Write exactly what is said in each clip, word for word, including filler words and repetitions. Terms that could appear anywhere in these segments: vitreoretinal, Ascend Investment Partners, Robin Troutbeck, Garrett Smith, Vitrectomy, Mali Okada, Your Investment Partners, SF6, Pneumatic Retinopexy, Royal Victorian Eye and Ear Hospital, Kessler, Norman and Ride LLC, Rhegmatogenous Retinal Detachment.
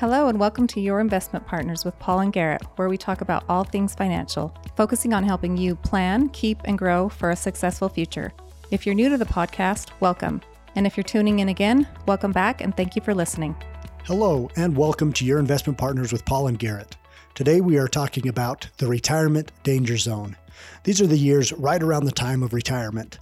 Hello and welcome to Your Investment Partners with Paul and Garrett, where we talk about all things financial, focusing on helping you plan, keep, and grow for a successful future. If you're new to the podcast, welcome. And if you're tuning in again, welcome back and thank you for listening. Hello and welcome to Your Investment Partners with Paul and Garrett. Today we are talking about the retirement danger zone. These are the years right around the time of retirement.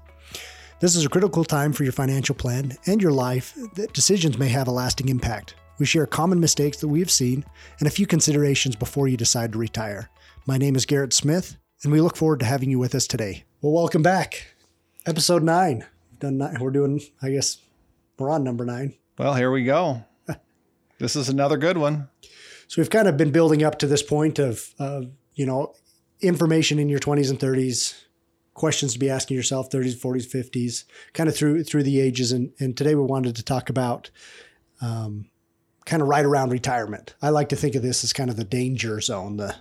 This is a critical time for your financial plan and your life that decisions may have a lasting impact. We share common mistakes that we have seen and a few considerations before you decide to retire. My name is Garrett Smith, and we look forward to having you with us today. Well, welcome back. Episode nine. We've done nine. We're doing, I guess, we're on number nine. Well, here we go. This is another good one. So we've kind of been building up to this point of, uh, you know, information in your twenties and thirties, questions to be asking yourself, thirties, forties, fifties, kind of through through the ages. And, and today we wanted to talk about um kind of right around retirement. I like to think of this as kind of the danger zone, the,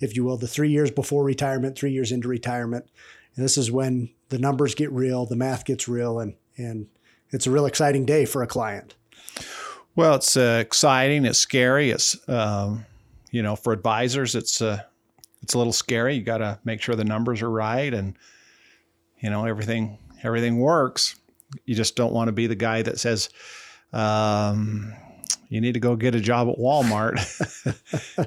if you will, the three years before retirement, three years into retirement. And this is when the numbers get real, the math gets real, and and it's a real exciting day for a client. Well, it's uh, exciting. It's scary. It's, um, you know, for advisors, it's, uh, it's a little scary. You got to make sure the numbers are right and, you know, everything, everything works. You just don't want to be the guy that says, um, you need to go get a job at Walmart.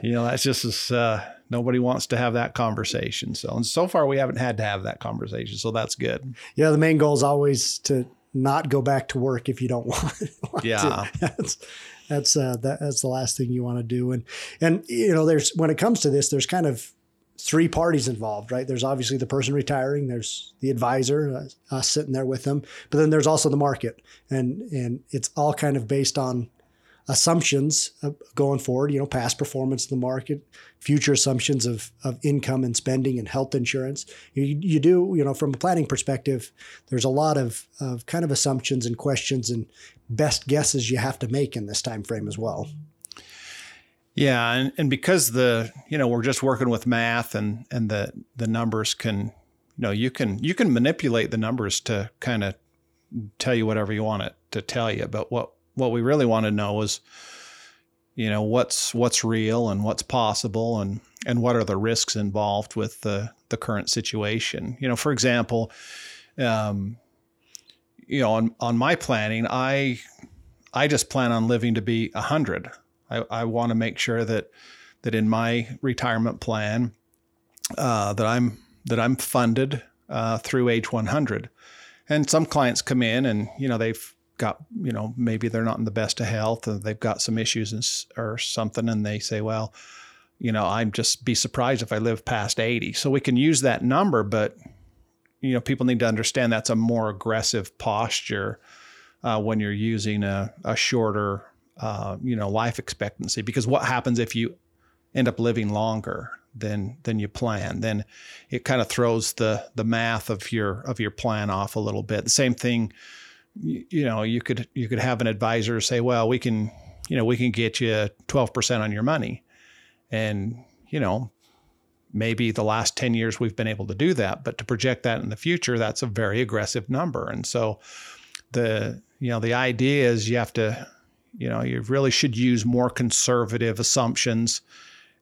You know, that's just, as, uh, nobody wants to have that conversation. So, and so far we haven't had to have that conversation. So that's good. Yeah. The main goal is always to not go back to work if you don't want, want yeah. to. That's, that's, uh, that, that's the last thing you want to do. And, and, you know, there's, when it comes to this, there's kind of three parties involved, right? There's obviously the person retiring, there's the advisor, uh, us sitting there with them, but then there's also the market, and, and it's all kind of based on assumptions going forward, you know, past performance of the market, future assumptions of of income and spending and health insurance. You, you do, you know, from a planning perspective, there's a lot of of kind of assumptions and questions and best guesses you have to make in this time frame as well. Yeah, and, and because the, you know, we're just working with math and and the the numbers can, you know, you can you can manipulate the numbers to kind of tell you whatever you want it to tell you, but what What we really want to know is, you know, what's what's real and what's possible, and and what are the risks involved with the the current situation. You know, for example, um, you know, on on my planning, I I just plan on living to be a hundred. I, I want to make sure that that in my retirement plan uh, that I'm that I'm funded uh, through age one hundred. And some clients come in and, you know, they've got, you know, maybe they're not in the best of health, or they've got some issues and, or something. And they say, well, you know, I'd just be surprised if I live past eighty. So we can use that number, but, you know, people need to understand that's a more aggressive posture uh, when you're using a, a shorter, uh, you know, life expectancy, because what happens if you end up living longer than, than you plan? Then it kind of throws the, the math of your, of your plan off a little bit. The same thing, you know, you could you could have an advisor say, well, we can, you know, we can get you twelve percent on your money. And, you know, maybe the last ten years we've been able to do that, but to project that in the future, that's a very aggressive number. And so the, you know, the idea is you have to, you know, you really should use more conservative assumptions.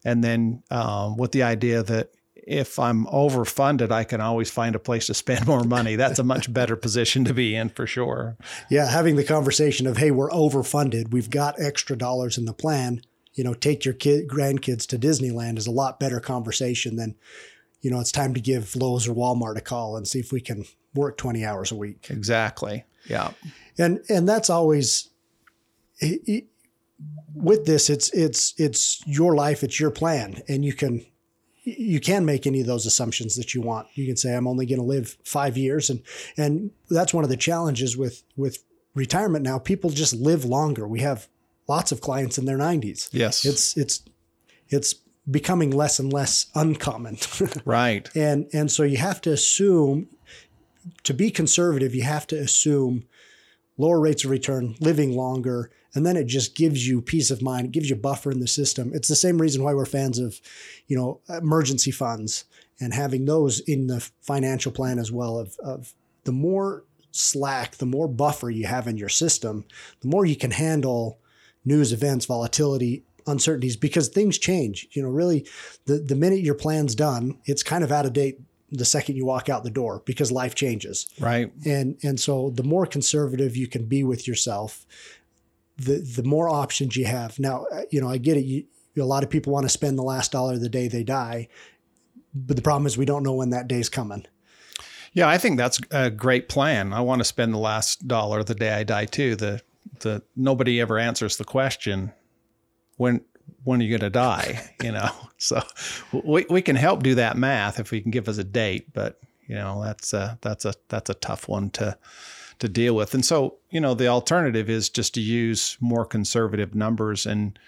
And then um, with the idea that if I'm overfunded, I can always find a place to spend more money. That's a much better position to be in, for sure. Yeah. Having the conversation of, hey, we're overfunded. We've got extra dollars in the plan. You know, take your kid, grandkids to Disneyland is a lot better conversation than, you know, it's time to give Lowe's or Walmart a call and see if we can work twenty hours a week. Exactly. Yeah. And, and that's always it, it, with this, it's, it's, it's your life, it's your plan, and you can, you can make any of those assumptions that you want. You can say, I'm only going to live five years. And, and that's one of the challenges with, with retirement now. People just live longer. We have lots of clients in their nineties. Yes. It's, it's, it's becoming less and less uncommon. Right. And, and so you have to assume, to be conservative, you have to assume lower rates of return, living longer. And then it just gives you peace of mind. It gives you a buffer in the system. It's the same reason why we're fans of, you know, emergency funds and having those in the financial plan as well. Of, of the more slack, the more buffer you have in your system, the more you can handle news, events, volatility, uncertainties, because things change. You know, really, the, the minute your plan's done, it's kind of out of date the second you walk out the door, because life changes. Right. And and so the more conservative you can be with yourself, the the more options you have. Now, you know, I get it. You, a lot of people want to spend the last dollar the day they die, but the problem is we don't know when that day's coming. Yeah, I think that's a great plan. I want to spend the last dollar the day I die too. The the nobody ever answers the question, when when are you going to die? You know, so we we can help do that math if we can give us a date, but you know, that's a, that's a that's a tough one to to deal with. And so, you know, the alternative is just to use more conservative numbers and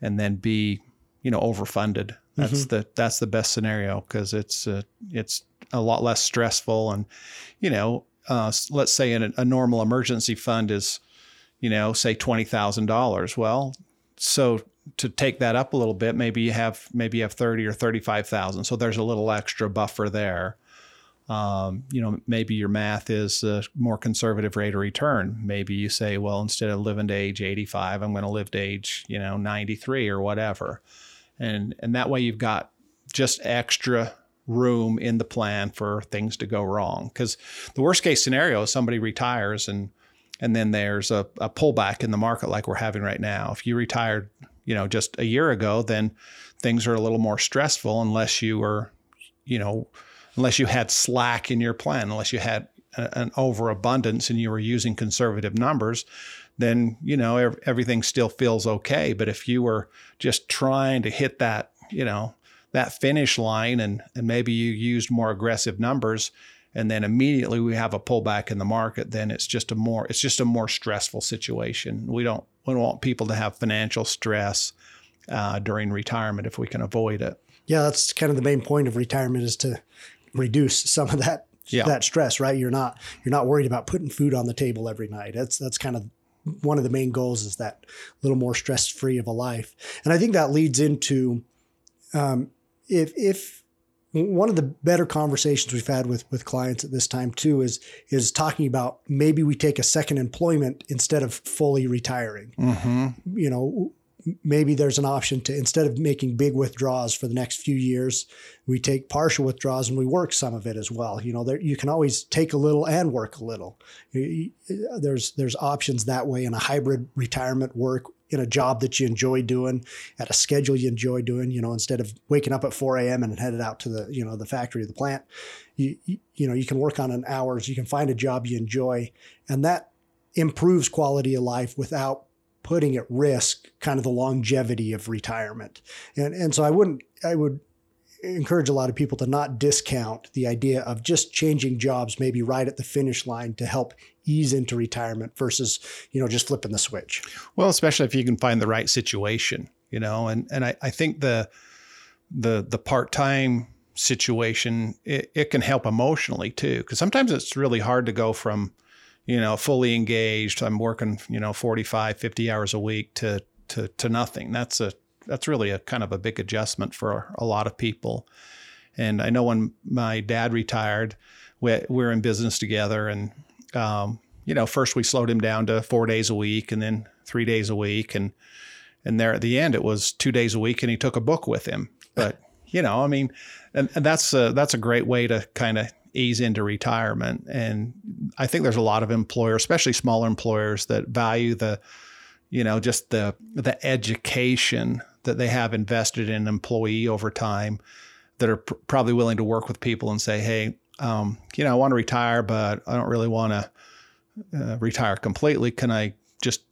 and then be, you know, overfunded. That's mm-hmm. the that's the best scenario, because it's a, it's a lot less stressful. And, you know, uh, let's say in a, a normal emergency fund is, you know, say twenty thousand dollars. Well, so to take that up a little bit, maybe you have maybe you have thirty or thirty-five thousand. So there's a little extra buffer there. Um, you know, maybe your math is a more conservative rate of return. Maybe you say, well, instead of living to age eighty-five, I'm going to live to age, you know, ninety-three or whatever. And and that way you've got just extra room in the plan for things to go wrong. Because the worst case scenario is somebody retires and and then there's a, a pullback in the market like we're having right now. If you retired, you know, just a year ago, then things are a little more stressful unless you were, you know, unless you had slack in your plan, unless you had a, an overabundance and you were using conservative numbers, then, you know, everything still feels okay. But if you were just trying to hit that, you know, that finish line and, and maybe you used more aggressive numbers, and then immediately we have a pullback in the market, then it's just a more, it's just a more stressful situation. We don't, we don't want people to have financial stress uh, during retirement if we can avoid it. Yeah, that's kind of the main point of retirement, is to reduce some of that, yeah. that stress, right? You're not, you're not worried about putting food on the table every night. That's, that's kind of one of the main goals, is that little more stress-free of a life. And I think that leads into um, if if one of the better conversations we've had with with clients at this time too is is talking about maybe we take a second employment instead of fully retiring. Mm-hmm. You know, maybe there's an option to, instead of making big withdrawals for the next few years, we take partial withdrawals and we work some of it as well. You know, there, you can always take a little and work a little. There's, there's options that way in a hybrid retirement, work in a job that you enjoy doing at a schedule you enjoy doing, you know, instead of waking up at four a.m. and headed out to the, you know, the factory or the plant, you, you know, you can work on an hours, you can find a job you enjoy, and that improves quality of life without putting at risk kind of the longevity of retirement. And and so I wouldn't, I would encourage a lot of people to not discount the idea of just changing jobs, maybe right at the finish line, to help ease into retirement versus, you know, just flipping the switch. Well, especially if you can find the right situation, you know, and, and I, I think the, the, the part-time situation, it, it can help emotionally too, because sometimes it's really hard to go from, you know, fully engaged, I'm working, you know, forty-five, fifty hours a week to, to, to nothing. That's a, that's really a kind of a big adjustment for a lot of people. And I know when my dad retired, we, we were in business together, and, um, you know, first we slowed him down to four days a week and then three days a week. And, and there at the end, it was two days a week and he took a book with him. But, you know, I mean, and, and that's a, that's a great way to kind of ease into retirement. And I think there's a lot of employers, especially smaller employers, that value the, you know, just the the education that they have invested in an employee over time, that are pr- probably willing to work with people and say, hey, um, you know, I want to retire, but I don't really want to uh, retire completely. Can I just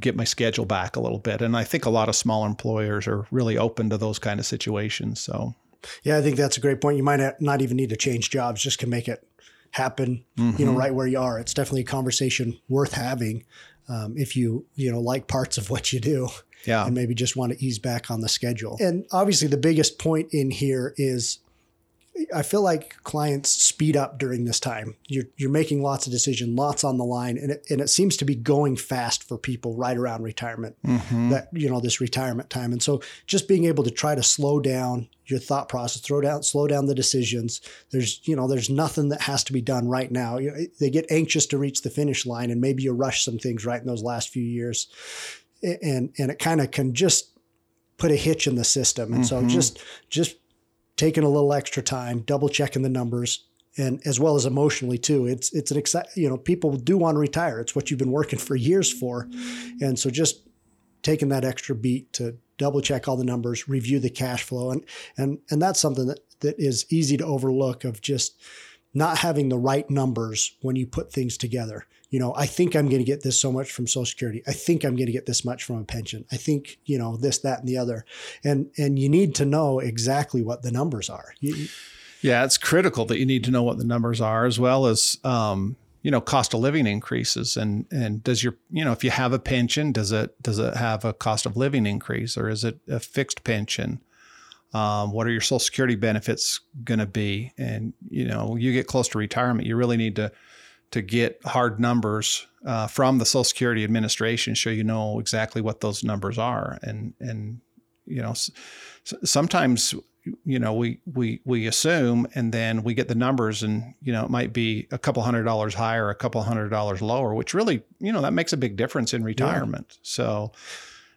get my schedule back a little bit? And I think a lot of smaller employers are really open to those kind of situations. So yeah, I think that's a great point. You might not even need to change jobs, just can make it happen, mm-hmm. you know, right where you are. It's definitely a conversation worth having um, if you, you know, like parts of what you do yeah. and maybe just want to ease back on the schedule. And obviously the biggest point in here is, I feel like clients speed up during this time. You're you're making lots of decisions, lots on the line, and it, and it seems to be going fast for people right around retirement, mm-hmm. that, you know, this retirement time. And so just being able to try to slow down your thought process, throw down, slow down the decisions. There's, you know, there's nothing that has to be done right now. You know, they get anxious to reach the finish line, and maybe you rush some things right in those last few years. and and it kind of can just put a hitch in the system. And mm-hmm. so just just taking a little extra time, double checking the numbers, and as well as emotionally too. It's it's an exci- you know, people do want to retire. It's what you've been working for years for, and so just taking that extra beat to double check all the numbers, review the cash flow, and and and that's something that that is easy to overlook, of just not having the right numbers when you put things together. You know, I think I'm going to get this so much from Social Security. I think I'm going to get this much from a pension. I think, you know, this, that, and the other. And and you need to know exactly what the numbers are. You, yeah, it's critical that you need to know what the numbers are, as well as, um, you know, cost of living increases. And and does your, you know, if you have a pension, does it does it have a cost of living increase, or is it a fixed pension? Um, what are your Social Security benefits going to be? And, you know, you get close to retirement, you really need to to get hard numbers uh, from the Social Security Administration, so you know exactly what those numbers are. And, and you know, s- sometimes, you know, we, we, we assume, and then we get the numbers, and, you know, it might be a couple hundred dollars higher, a couple hundred dollars lower, which really, you know, that makes a big difference in retirement. Yeah. So...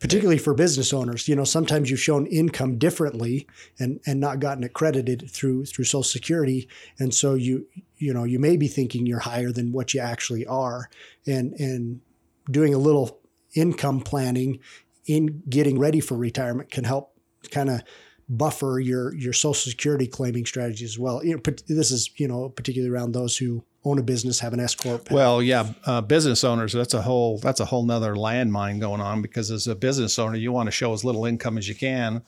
particularly for business owners, you know, sometimes you've shown income differently and, and not gotten it credited through through Social Security. And so you, you know, you may be thinking you're higher than what you actually are, and and doing a little income planning in getting ready for retirement can help kind of buffer your your Social Security claiming strategy as well. You know, this is, you know, particularly around those who own a business, have an S corp. Well, yeah, uh, business owners, that's a whole that's a whole nother landmine going on, because as a business owner, you want to show as little income as you can,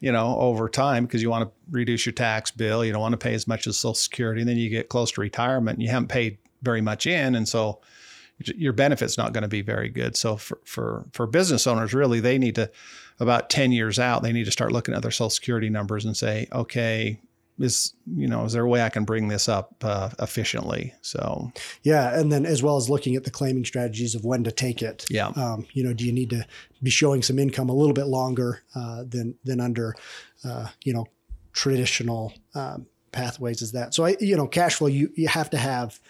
you know, over time, because you want to reduce your tax bill. You don't want to pay as much as Social Security, and then you get close to retirement and you haven't paid very much in, and so your benefit's not going to be very good. So for for for business owners, really, they need to, about ten years out, they need to start looking at their Social Security numbers and say, okay, is, you know, is there a way I can bring this up uh, efficiently? So, yeah. And then as well as looking at the claiming strategies of when to take it. Yeah. Um, you know, do you need to be showing some income a little bit longer uh, than, than under, uh, you know, traditional um, pathways is that. So, I, you know, cash flow, you, you have to have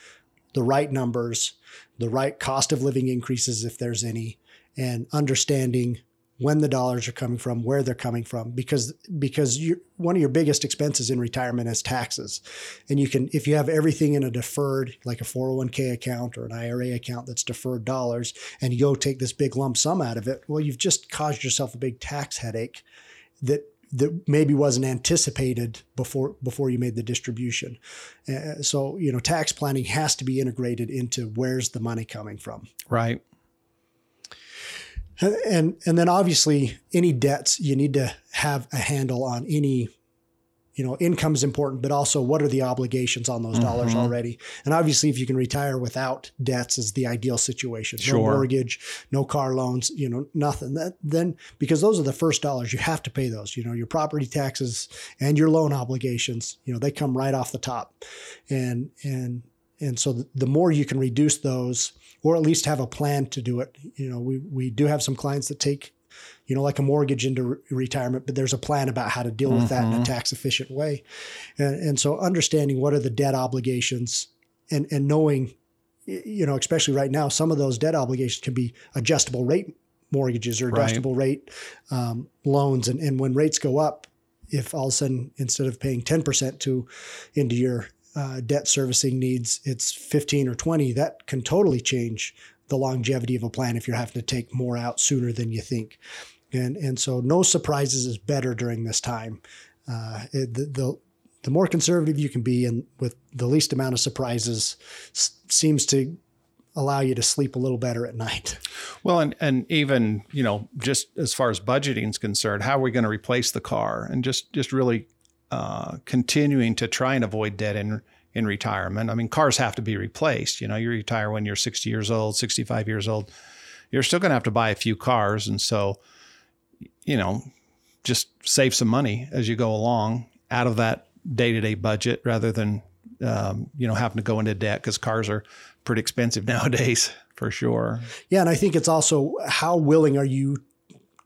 the right numbers, the right cost of living increases, if there's any, and understanding when the dollars are coming from, where they're coming from, because because you're, one of your biggest expenses in retirement is taxes. And you can, if you have everything in a deferred, like a four oh one k account or an I R A account that's deferred dollars, and you go take this big lump sum out of it, well, you've just caused yourself a big tax headache that that maybe wasn't anticipated before before you made the distribution. Uh, so, you know, tax planning has to be integrated into where's the money coming from. Right. And and then obviously any debts, you need to have a handle on any, you know, income is important, but also what are the obligations on those mm-hmm. dollars already? And obviously if you can retire without debts is the ideal situation. Sure. No mortgage, no car loans, you know, nothing. That, then, because those are the first dollars, you have to pay those, you know, your property taxes and your loan obligations, you know, they come right off the top. And, and, and so the more you can reduce those, or at least have a plan to do it. You know, we we do have some clients that take, you know, like a mortgage into re- retirement, but there's a plan about how to deal with mm-hmm. that in a tax efficient way. And, and so understanding what are the debt obligations and, and knowing, you know, especially right now, some of those debt obligations can be adjustable rate mortgages or adjustable right. rate um, loans. And, and when rates go up, if all of a sudden, instead of paying ten percent to into your Uh, debt servicing needs, it's fifteen or twenty, that can totally change the longevity of a plan if you're having to take more out sooner than you think. And and so no surprises is better during this time. Uh, it, the, the the more conservative you can be and with the least amount of surprises s- seems to allow you to sleep a little better at night. Well, and and even, you know, just as far as budgeting is concerned, how are we going to replace the car? And just just really Uh, continuing to try and avoid debt in in retirement. I mean, cars have to be replaced. You know, you retire when you're sixty years old, sixty-five years old. You're still going to have to buy a few cars. And so, you know, just save some money as you go along out of that day-to-day budget rather than, um, you know, having to go into debt, because cars are pretty expensive nowadays for sure. Yeah. And I think it's also how willing are you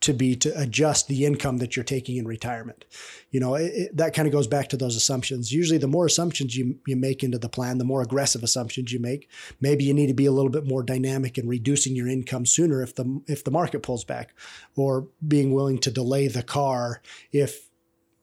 to be to adjust the income that you're taking in retirement. You know, it, it, that kind of goes back to those assumptions. Usually the more assumptions you, you make into the plan, the more aggressive assumptions you make. Maybe you need to be a little bit more dynamic in reducing your income sooner if the, if the market pulls back, or being willing to delay the car if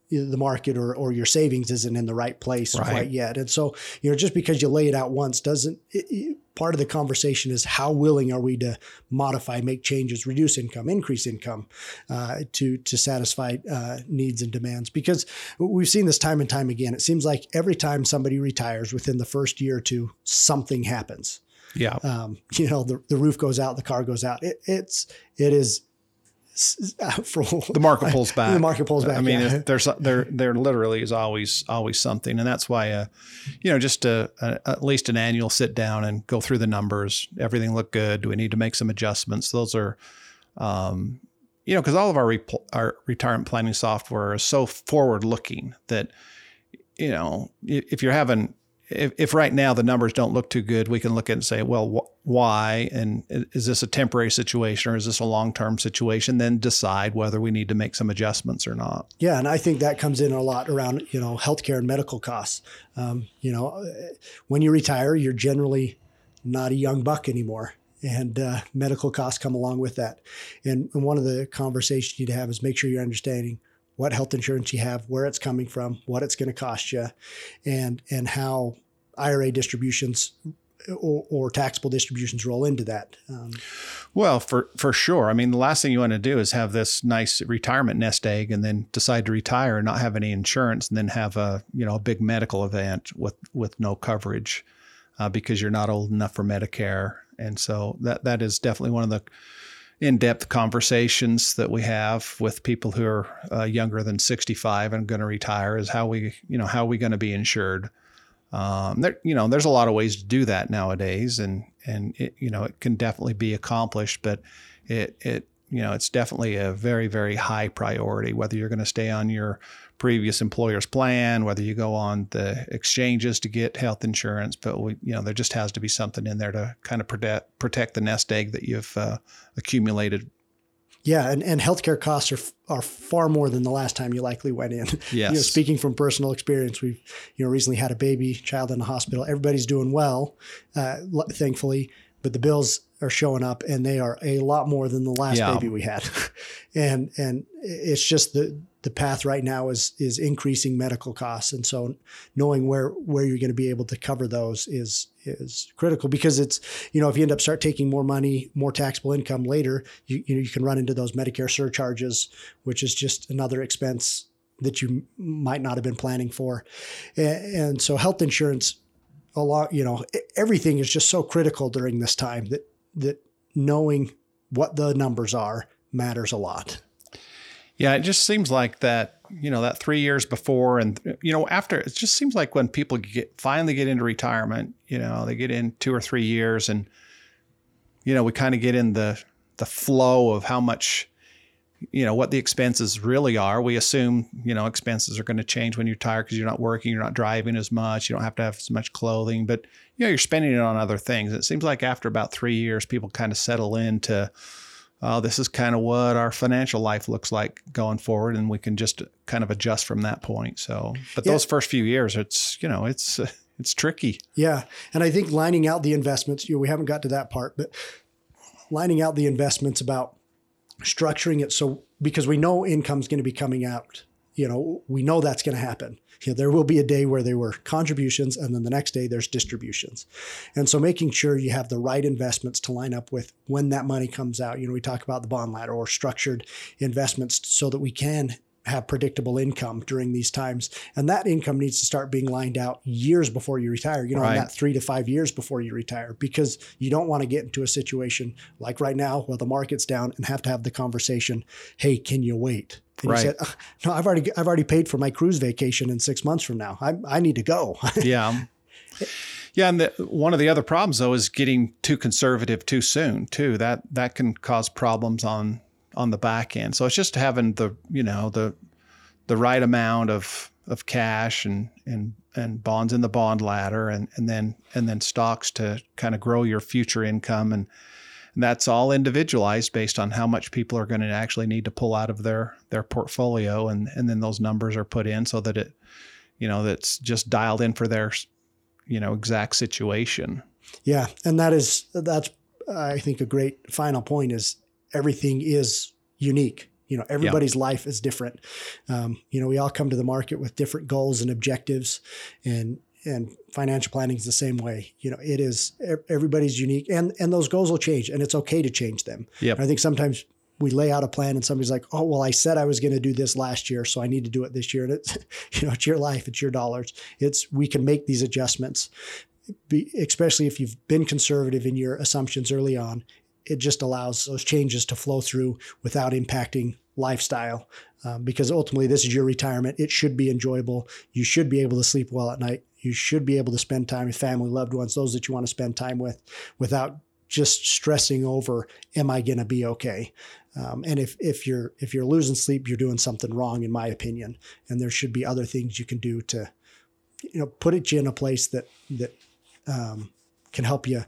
the market or, or your savings isn't in the right place right. quite yet. And so, you know, just because you lay it out once doesn't, it, it, part of the conversation is how willing are we to modify, make changes, reduce income, increase income uh, to, to satisfy uh, needs and demands? Because we've seen this time and time again. It seems like every time somebody retires within the first year or two, something happens. Yeah. Um, you know, the, the roof goes out, the car goes out. It, it's, it is, For, the market pulls back. The market pulls back. I mean, yeah. there's there there literally is always always something, and that's why, uh, you know, just a, a, at least an annual sit down and go through the numbers. Everything look good? Do we need to make some adjustments? Those are, um, you know, because all of our rep- our retirement planning software is so forward looking that, you know, if you're having If, if right now the numbers don't look too good, we can look at it and say, well, wh- why? And is this a temporary situation or is this a long-term situation? Then decide whether we need to make some adjustments or not. Yeah. And I think that comes in a lot around, you know, healthcare and medical costs. Um, you know, when you retire, you're generally not a young buck anymore. And uh, medical costs come along with that. And, and one of the conversations you'd have is make sure you're understanding what health insurance you have, where it's coming from, what it's going to cost you, and and how I R A distributions or, or taxable distributions roll into that. Um, well, for, for sure. I mean, the last thing you want to do is have this nice retirement nest egg and then decide to retire and not have any insurance and then have a, you know, a big medical event with, with no coverage uh, because you're not old enough for Medicare. And so that that is definitely one of the in-depth conversations that we have with people who are uh, younger than sixty-five and going to retire is how we, you know, how are we going to be insured? Um, there, you know, there's a lot of ways to do that nowadays, and and it, you know, it can definitely be accomplished, but it it you know, it's definitely a very very high priority. Whether you're going to stay on your previous employer's plan, whether you go on the exchanges to get health insurance, but we, you know, there just has to be something in there to kind of protect protect the nest egg that you've uh, accumulated. Yeah, and, and healthcare costs are are far more than the last time you likely went in. Yes. You know, speaking from personal experience, we've you know recently had a baby, child in the hospital. Everybody's doing well, uh, thankfully, but the bills are showing up, and they are a lot more than the last yeah. baby we had. and and it's just the the path right now is is increasing medical costs, and so knowing where where you're going to be able to cover those is. is critical, because it's, you know, if you end up start taking more money, more taxable income later, you, you know, you can run into those Medicare surcharges, which is just another expense that you might not have been planning for. And, and so health insurance, a lot, you know, everything is just so critical during this time that, that knowing what the numbers are matters a lot. Yeah. It just seems like that, you know, that three years before and, you know, after, it just seems like when people get finally get into retirement, you know, they get in two or three years and, you know, we kind of get in the, the flow of how much, you know, what the expenses really are. We assume, you know, expenses are going to change when you retire because you're not working, you're not driving as much, you don't have to have as much clothing, but, you know, you're spending it on other things. It seems like after about three years, people kind of settle into, oh, uh, this is kind of what our financial life looks like going forward, and we can just kind of adjust from that point. So, but yeah. those first few years, it's, you know, it's, uh, it's tricky. Yeah. And I think lining out the investments, you know, we haven't got to that part, but lining out the investments about structuring it. So, because we know income's going to be coming out, you know, we know that's going to happen. You know, there will be a day where there were contributions, and then the next day there's distributions. And so making sure you have the right investments to line up with when that money comes out. You know, we talk about the bond ladder or structured investments so that we can have predictable income during these times. And that income needs to start being lined out years before you retire, you know, right. not three to five years before you retire, because you don't want to get into a situation like right now where the market's down and have to have the conversation, hey, can you wait? And right. you said, oh, no, I've already, I've already paid for my cruise vacation in six months from now. I I need to go. yeah. Yeah. And the, one of the other problems though, is getting too conservative too soon too. That, that can cause problems on, on the back end. So it's just having the, you know, the, the right amount of, of cash and, and, and bonds in the bond ladder and, and then, and then stocks to kind of grow your future income. And, And that's all individualized based on how much people are going to actually need to pull out of their their portfolio. And, and then those numbers are put in so that it, you know, that's just dialed in for their, you know, exact situation. Yeah. And that is, that's, I think, a great final point is everything is unique. You know, everybody's yeah. life is different. Um, you know, we all come to the market with different goals and objectives, and and financial planning is the same way. You know, it is, everybody's unique, and and those goals will change, and it's okay to change them. Yep. And I think sometimes we lay out a plan and somebody's like, oh, well, I said I was going to do this last year, so I need to do it this year. And it's, you know, it's your life, it's your dollars. It's, we can make these adjustments, be, especially if you've been conservative in your assumptions early on. It just allows those changes to flow through without impacting lifestyle, um, because ultimately this is your retirement. It should be enjoyable. You should be able to sleep well at night. You should be able to spend time with family, loved ones, those that you want to spend time with, without just stressing over, am I going to be okay? Um, and if if you're if you're losing sleep, you're doing something wrong, in my opinion. And there should be other things you can do to, you know, put it in a place that that um, can help you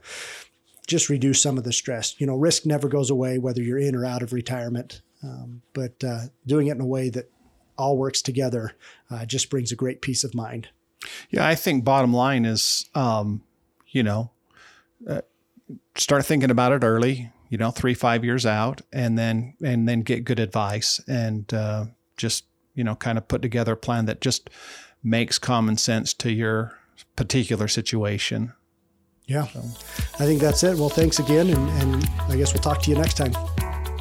just reduce some of the stress. You know, risk never goes away, whether you're in or out of retirement. Um, but uh, doing it in a way that all works together uh, just brings a great peace of mind. Yeah, I think bottom line is, um, you know, uh, start thinking about it early, you know, three, five years out, and then and then get good advice, and uh, just, you know, kind of put together a plan that just makes common sense to your particular situation. Yeah, so. I think that's it. Well, thanks again. And, and I guess we'll talk to you next time.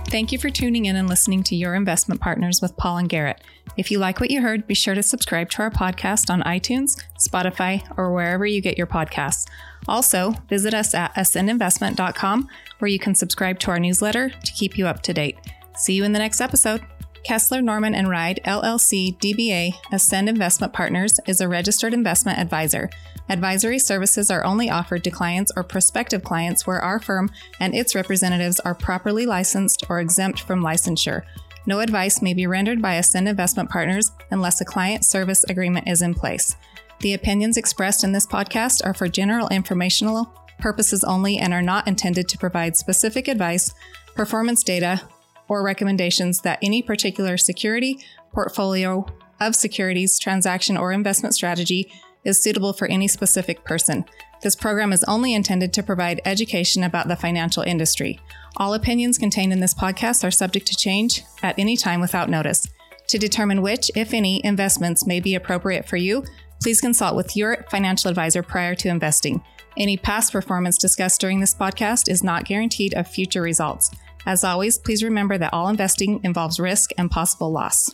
Thank you for tuning in and listening to Your Investment Partners with Paul and Garrett. If you like what you heard, be sure to subscribe to our podcast on iTunes, Spotify, or wherever you get your podcasts. Also, visit us at ascend investment dot com, where you can subscribe to our newsletter to keep you up to date. See you in the next episode. Kessler, Norman and Ride L L C D B A Ascend Investment Partners is a registered investment advisor. Advisory services are only offered to clients or prospective clients where our firm and its representatives are properly licensed or exempt from licensure. No advice may be rendered by Ascend Investment Partners unless a client service agreement is in place. The opinions expressed in this podcast are for general informational purposes only and are not intended to provide specific advice, performance data, or recommendations that any particular security, portfolio of securities, transaction, or investment strategy is suitable for any specific person. This program is only intended to provide education about the financial industry. All opinions contained in this podcast are subject to change at any time without notice. To determine which, if any, investments may be appropriate for you, please consult with your financial advisor prior to investing. Any past performance discussed during this podcast is not guaranteed of future results. As always, please remember that all investing involves risk and possible loss.